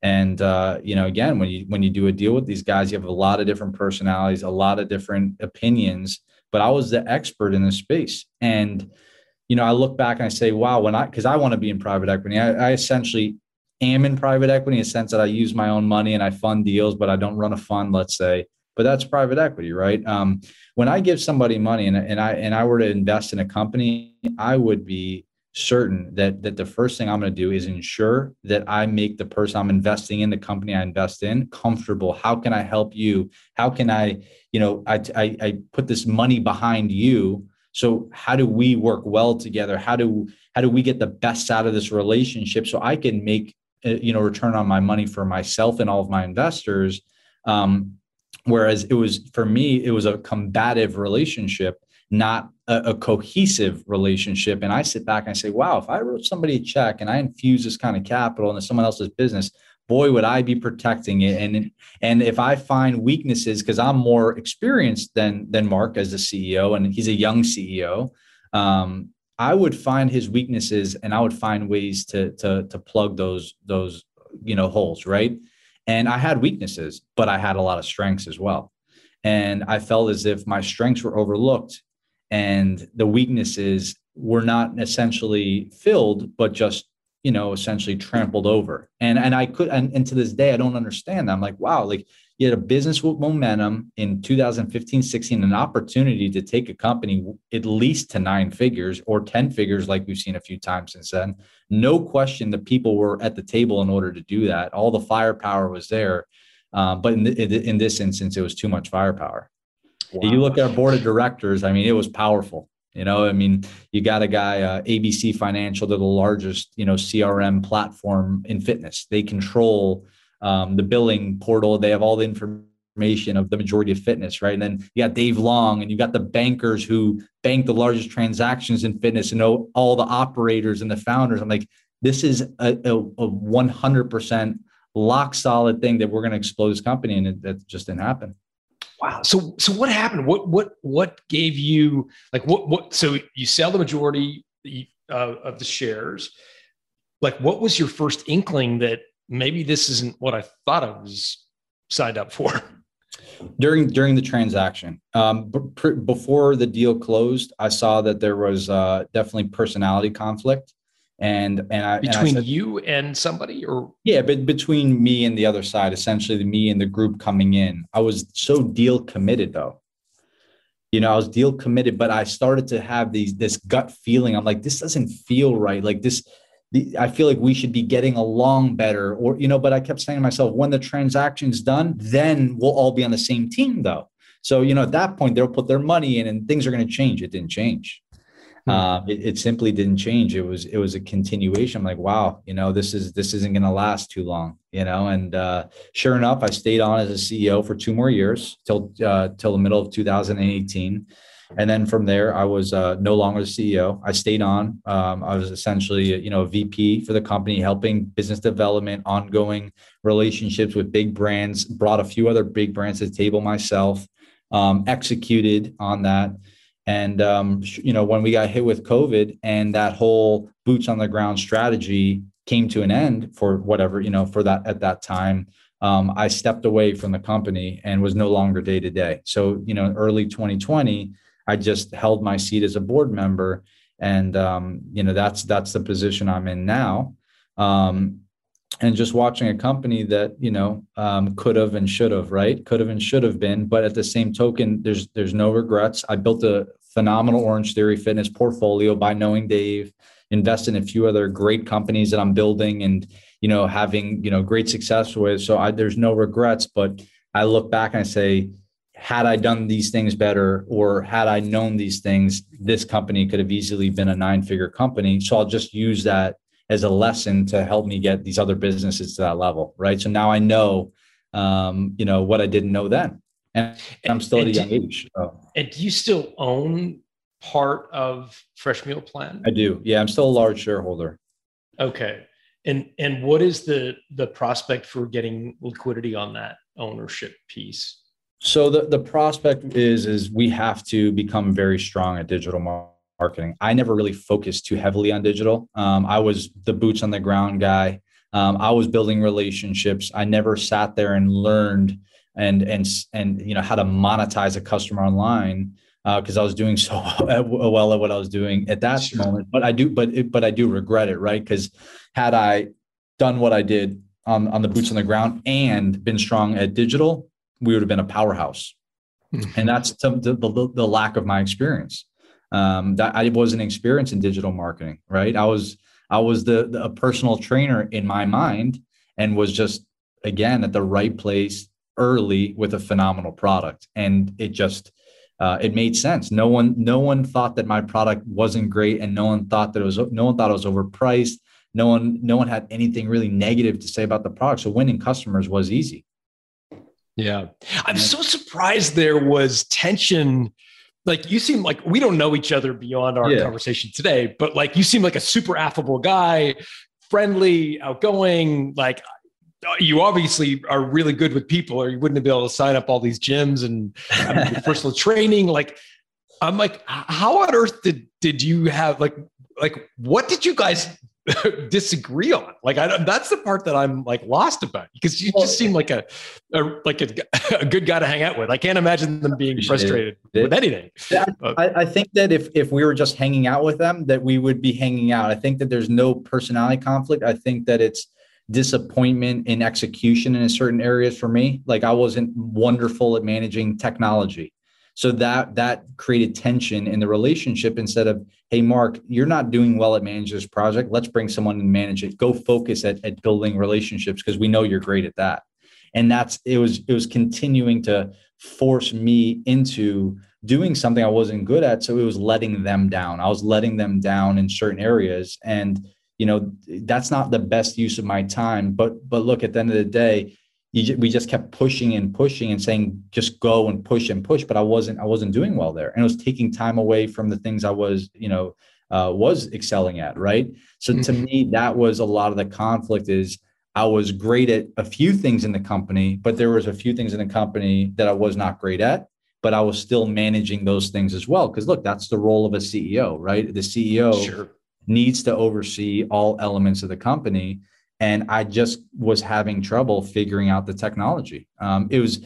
And, again, when you do a deal with these guys, you have a lot of different personalities, a lot of different opinions, but I was the expert in this space. And, I look back and I say, wow, because I want to be in private equity. I essentially am in private equity in the sense that I use my own money and I fund deals, but I don't run a fund, let's say, but that's private equity, right? When I give somebody money and I were to invest in a company, I would be certain that the first thing I'm going to do is ensure that I make the person I'm investing in, the company I invest in, comfortable. How can I help you? How can I, I put this money behind you. So how do we work well together? How do we get the best out of this relationship so I can make return on my money for myself and all of my investors. Whereas it was, for me, it was a combative relationship, not a cohesive relationship. And I sit back and I say, wow, if I wrote somebody a check and I infuse this kind of capital into someone else's business, boy, would I be protecting it. And if I find weaknesses, because I'm more experienced than Mark as the CEO, and he's a young CEO, I would find his weaknesses and I would find ways to plug those, you know, holes. Right. And I had weaknesses, but I had a lot of strengths as well. And I felt as if my strengths were overlooked and the weaknesses were not essentially filled, but just, you know, essentially trampled over. And I could, and to this day, I don't understand that. I'm like, wow, like you had a business with momentum in 2015, 16, an opportunity to take a company at least to 9 figures or 10 figures, like we've seen a few times since then. No question the people were at the table in order to do that. All the firepower was there. But in this instance, it was too much firepower. Wow. You look at our board of directors, I mean, it was powerful. You know, I mean, you got a guy, ABC Financial, they're the largest, you know, CRM platform in fitness. They control the billing portal. They have all the information of the majority of fitness, right? And then you got Dave Long, and you got the bankers who bank the largest transactions in fitness and know all the operators and the founders. I'm like, this is a 100% lock solid thing that we're going to explode this company. And that just didn't happen. Wow. So what happened? What gave you, like, what, so you sell the majority of the shares. Like, what was your first inkling that maybe this isn't what I thought I was signed up for? During the transaction, before the deal closed, I saw that there was definitely personality conflict. And I said, you and somebody, or yeah, but between me and the other side, essentially me and the group coming in. I was so deal committed though. You know, I was deal committed, but I started to have this gut feeling. I'm like, this doesn't feel right. Like this, I feel like we should be getting along better, or, you know, but I kept saying to myself, when the transaction's done, then we'll all be on the same team though. So, you know, at that point they'll put their money in and things are going to change. It didn't change. It simply didn't change. It was a continuation. I'm like, wow, you know, this isn't going to last too long, you know? And, sure enough, I stayed on as a CEO for 2 more years till the middle of 2018. And then from there I was, no longer the CEO. I stayed on. I was essentially, you know, a VP for the company, helping business development, ongoing relationships with big brands, brought a few other big brands to the table myself, executed on that. And, you know, when we got hit with COVID and that whole boots on the ground strategy came to an end for whatever, you know, for that at that time, I stepped away from the company and was no longer day to day. So, you know, early 2020, I just held my seat as a board member. And, you know, that's the position I'm in now. And just watching a company that, you know, could have and should have, right? Could have and should have been, but at the same token, there's no regrets. I built a phenomenal Orange Theory Fitness portfolio by knowing Dave, invested in a few other great companies that I'm building and, you know, having, you know, great success with. So there's no regrets, but I look back and I say, had I done these things better, or had I known these things, this company could have easily been a 9-figure company. So I'll just use that as a lesson to help me get these other businesses to that level, right? So now I know, you know, what I didn't know then, and I'm still at a young age. So. And do you still own part of Fresh Meal Plan? I do. Yeah, I'm still a large shareholder. Okay, and what is the prospect for getting liquidity on that ownership piece? So the prospect is we have to become very strong at digital marketing. I never really focused too heavily on digital. I was the boots on the ground guy. I was building relationships. I never sat there and learned and you know how to monetize a customer online because I was doing so well at what I was doing at that moment. But I do regret it, right? Because had I done what I did on the boots on the ground and been strong at digital, we would have been a powerhouse. And that's the lack of my experience. That I wasn't experienced in digital marketing, right? I was a personal trainer in my mind and was just, again, at the right place early with a phenomenal product. And it just, it made sense. No one thought that my product wasn't great. And no one thought it was overpriced. No one had anything really negative to say about the product. So winning customers was easy. Yeah. I'm so surprised there was tension. Like, you seem like, we don't know each other beyond our conversation today, but like, you seem like a super affable guy, friendly, outgoing. Like, you obviously are really good with people, or you wouldn't have been able to sign up all these gyms and personal training. Like, I'm like, how on earth did you have like, what did you guys disagree on? Like, I don't, that's the part that I'm like lost about, because you just seem like a good guy to hang out with. I can't imagine them being frustrated with anything. I think that if we were just hanging out with them, that we would be hanging out. I think that there's no personality conflict. I think that it's disappointment in execution in certain areas for me. Like, I wasn't wonderful at managing technology. So that created tension in the relationship, instead of, hey, Mark, you're not doing well at managing this project. Let's bring someone and manage it. Go focus at building relationships, because we know you're great at that. And it was continuing to force me into doing something I wasn't good at. So it was letting them down. I was letting them down in certain areas. And, you know, that's not the best use of my time. But look, at the end of the day, we just kept pushing and pushing and saying, just go and push. But I wasn't doing well there. And it was taking time away from the things I was, was excelling at. Right. So to me, that was a lot of the conflict. Is I was great at a few things in the company, but there was a few things in the company that I was not great at, but I was still managing those things as well. Cause look, that's the role of a CEO, right? The CEO needs to oversee all elements of the company. And I just was having trouble figuring out the technology. It was,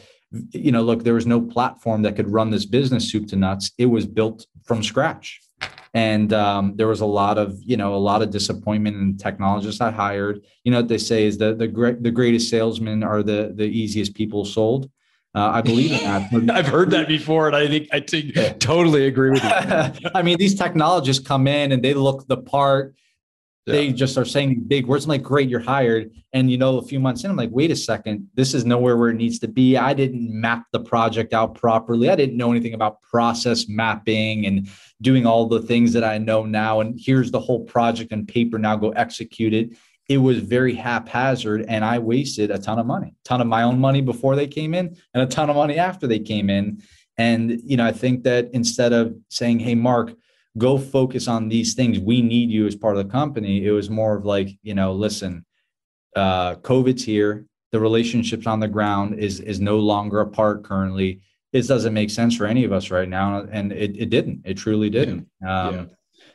look, there was no platform that could run this business soup to nuts. It was built from scratch. And there was a lot of disappointment in the technologists I hired. You know what they say is that the greatest salesmen are the easiest people sold. I believe in that. I've heard that before. And I think totally agree with you. I mean, these technologists come in and they look the part. They just are saying big words. I'm like, great, you're hired. And, a few months in, I'm like, wait a second, this is nowhere where it needs to be. I didn't map the project out properly. I didn't know anything about process mapping and doing all the things that I know now. And here's the whole project on paper. Now go execute it. It was very haphazard. And I wasted a ton of money, a ton of my own money before they came in and a ton of money after they came in. And, I think that instead of saying, hey, Mark, go focus on these things, we need you as part of the company, it was more of like, listen, COVID's here. The relationships on the ground is no longer a part currently. It doesn't make sense for any of us right now. And it didn't. It truly didn't.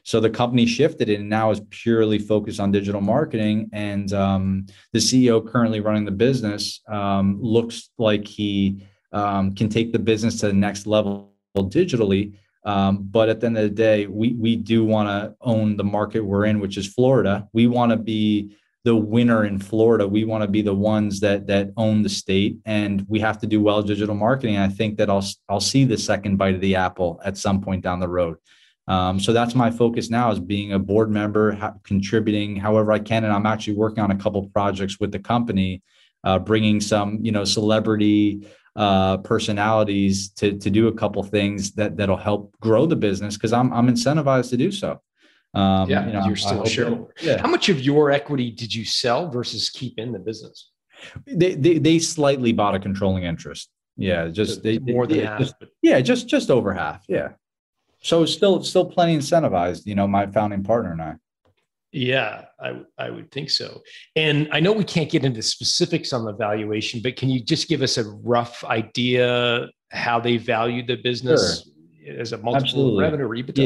So the company shifted and now is purely focused on digital marketing. And the CEO currently running the business looks like he can take the business to the next level digitally. But at the end of the day, we do want to own the market we're in, which is Florida. We want to be the winner in Florida. We want to be the ones that own the state, and we have to do well digital marketing. I think that I'll see the second bite of the apple at some point down the road. So that's my focus now, is being a board member, contributing however I can. And I'm actually working on a couple of projects with the company, bringing some, celebrity personalities to do a couple things that'll help grow the business, because I'm incentivized to do so. You're still sure. Yeah. How much of your equity did you sell versus keep in the business? They slightly bought a controlling interest. Yeah, just more than half. Just over half. Yeah, so still plenty incentivized. My founding partner and I. Yeah, I would think so. And I know we can't get into specifics on the valuation, but can you just give us a rough idea how they valued the business as a multiple of revenue or EBITDA?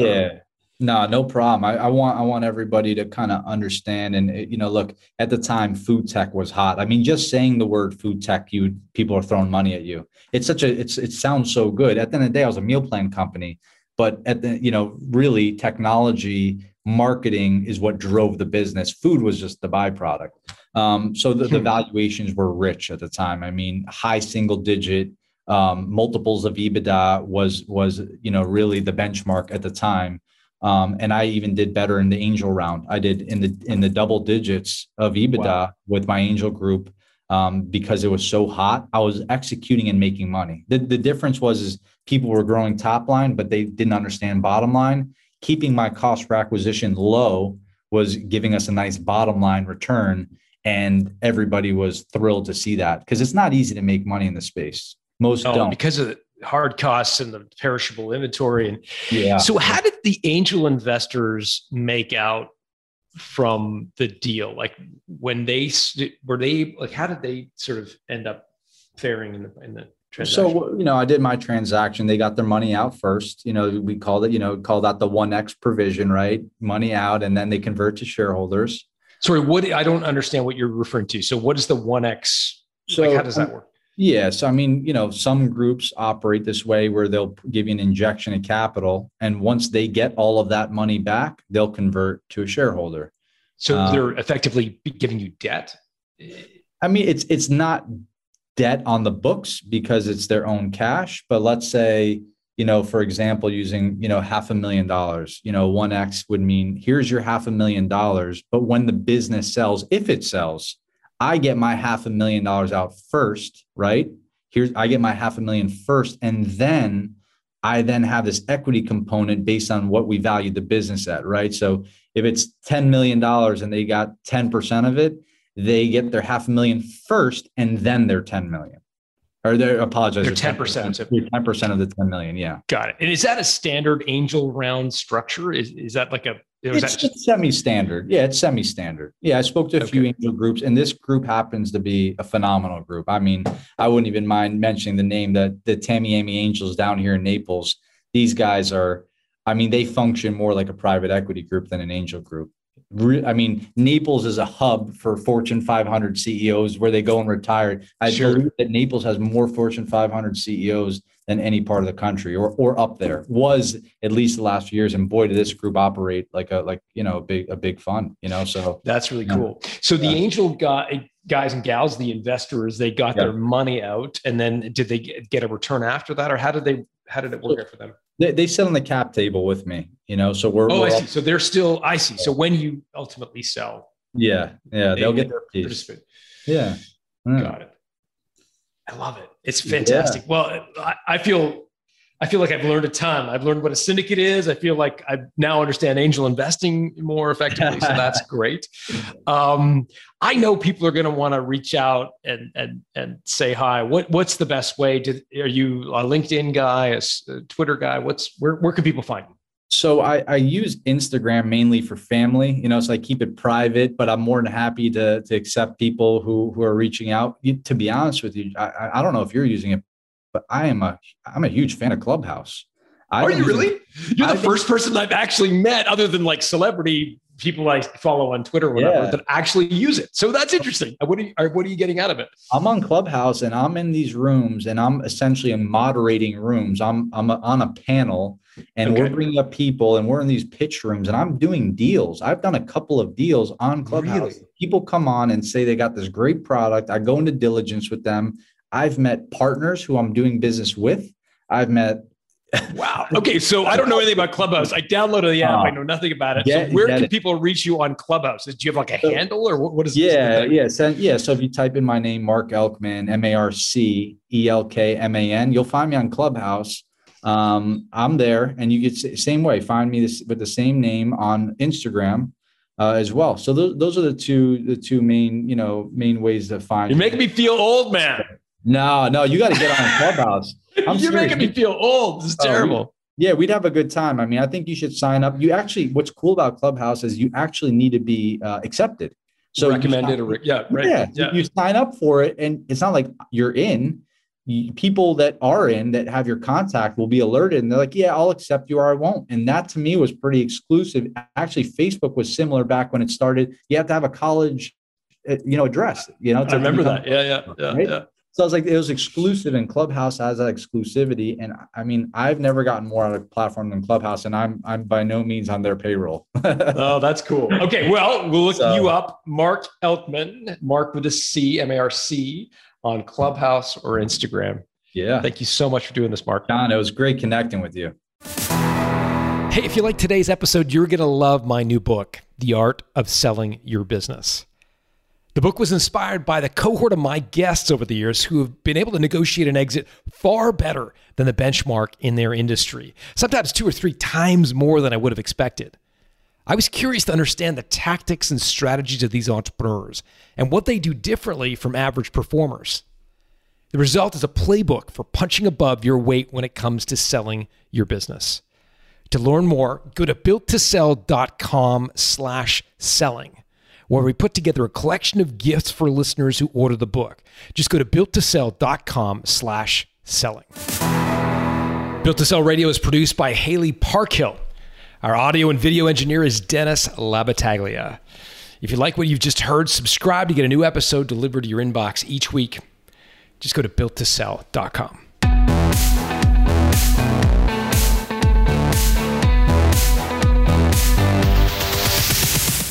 Yeah, no problem. I want everybody to kind of understand. And, look, at the time, food tech was hot. I mean, just saying the word food tech, people are throwing money at you. It sounds so good. At the end of the day, I was a meal plan company, but really technology marketing is what drove the business. Food was just the byproduct. So the valuations were rich at the time. I mean, high single digit multiples of EBITDA was really the benchmark at the time. And I even did better in the angel round. I did in the double digits of EBITDA with my angel group because it was so hot. I was executing and making money. The difference was people were growing top line, but they didn't understand bottom line. Keeping my cost per acquisition low was giving us a nice bottom line return. And everybody was thrilled to see that because it's not easy to make money in the space. Most don't. Because of the hard costs and the perishable inventory. And yeah. So how did the angel investors make out from the deal? Like when they, were they, like, how did they sort of end up faring in the transaction? So, you know, I did my transaction. They got their money out first. You know, we called it, you know, call that the 1X provision, right? Money out. And then they convert to shareholders. Sorry, what, I don't understand what you're referring to. So what is the 1X? So like, how does that work? Yes. I mean, you know, some groups operate this way where they'll give you an injection of capital. And once they get all of that money back, they'll convert to a shareholder. So they're effectively giving you debt? I mean, it's not debt on the books because it's their own cash. But let's say, you know, for example, using, you know, $500,000, you know, 1X would mean here's your $500,000. But when the business sells, if it sells, I get my $500,000 out first, right? I get my $500,000 first. And then I then have this equity component based on what we valued the business at, right? So if it's $10 million and they got 10% of it, they get their $500,000 first and then their 10 million. Or they apologize. They're 10% of 10% of the 10 million. Yeah. Got it. And is that a standard angel round structure? Is that like a, it's semi-standard. Yeah. It's semi-standard. Yeah. I spoke to a few angel groups, and this group happens to be a phenomenal group. I mean, I wouldn't even mind mentioning the name, that the Tamiami Angels down here in Naples. These guys are, I mean, they function more like a private equity group than an angel group. I mean, Naples is a hub for Fortune 500 CEOs where they go and retire. I believe that Naples has more Fortune 500 CEOs than any part of the country, or up there, was at least the last few years. And boy, did this group operate like a, like, you know, a big fund, you know, so that's really cool. So the angel guys and gals, the investors, they got their money out, and then did they get a return after that, or how did it work out for them? They sit on the cap table with me, you know, so we're, I see. So they're still, I see. So when you ultimately sell, they'll get their piece. Yeah. Got it. I love it. It's fantastic. Yeah. Well, I feel like I've learned a ton. I've learned what a syndicate is. I feel like I now understand angel investing more effectively. So that's great. I know people are going to want to reach out and say hi. What's the best way? Are you a LinkedIn guy, a Twitter guy? Where can people find you? So I use Instagram mainly for family, you know, so I keep it private, but I'm more than happy to accept people who are reaching out. To be honest with you, I don't know if you're using it, but I'm a huge fan of Clubhouse. Are you really? You're the first person I've actually met, other than like celebrity people I follow on Twitter or whatever, that actually use it. So that's interesting. What are you getting out of it? I'm on Clubhouse, and I'm in these rooms, and I'm essentially in moderating rooms. I'm on a panel, and we're bringing up people, and we're in these pitch rooms, and I'm doing deals. I've done a couple of deals on Clubhouse. Really? People come on and say they got this great product. I go into diligence with them. I've met partners who I'm doing business with. I've met. Wow. Okay. So I don't know anything about Clubhouse. I downloaded the app. I know nothing about it. So where can people reach you on Clubhouse? Do you have like a handle, or what is this? Yeah. So if you type in my name, Mark Elkman, MarcElkman, you'll find me on Clubhouse. I'm there, and you get same way. Find me with the same name on Instagram. As well. So those are the two main ways to find. You're making me feel old, man. No, you got to get on Clubhouse. You're making me feel old. This is terrible. Yeah, we'd have a good time. I mean, I think you should sign up. You actually, what's cool about Clubhouse is you actually need to be accepted. So recommended, you sign up for it, and it's not like you're in. People that are in that have your contact will be alerted, and they're like, yeah, I'll accept you or I won't. And that to me was pretty exclusive. Actually, Facebook was similar back when it started. You have to have a college, address, I remember that. Yeah. So I was like, it was exclusive, and Clubhouse has that exclusivity. And I mean, I've never gotten more out of a platform than Clubhouse, and I'm by no means on their payroll. Oh, that's cool. Okay. Well, we'll look you up. Mark Elkman, Mark with a C, M-A-R-C, on Clubhouse or Instagram. Yeah. Thank you so much for doing this, Mark. John, it was great connecting with you. Hey, if you like today's episode, you're going to love my new book, The Art of Selling Your Business. The book was inspired by the cohort of my guests over the years who have been able to negotiate an exit far better than the benchmark in their industry, sometimes 2 or 3 times more than I would have expected. I was curious to understand the tactics and strategies of these entrepreneurs and what they do differently from average performers. The result is a playbook for punching above your weight when it comes to selling your business. To learn more, go to builttosell.com/selling, where we put together a collection of gifts for listeners who order the book. Just go to builttosell.com/selling. Built to Sell Radio is produced by Haley Parkhill. Our audio and video engineer is Dennis Labataglia. If you like what you've just heard, subscribe to get a new episode delivered to your inbox each week. Just go to builttosell.com.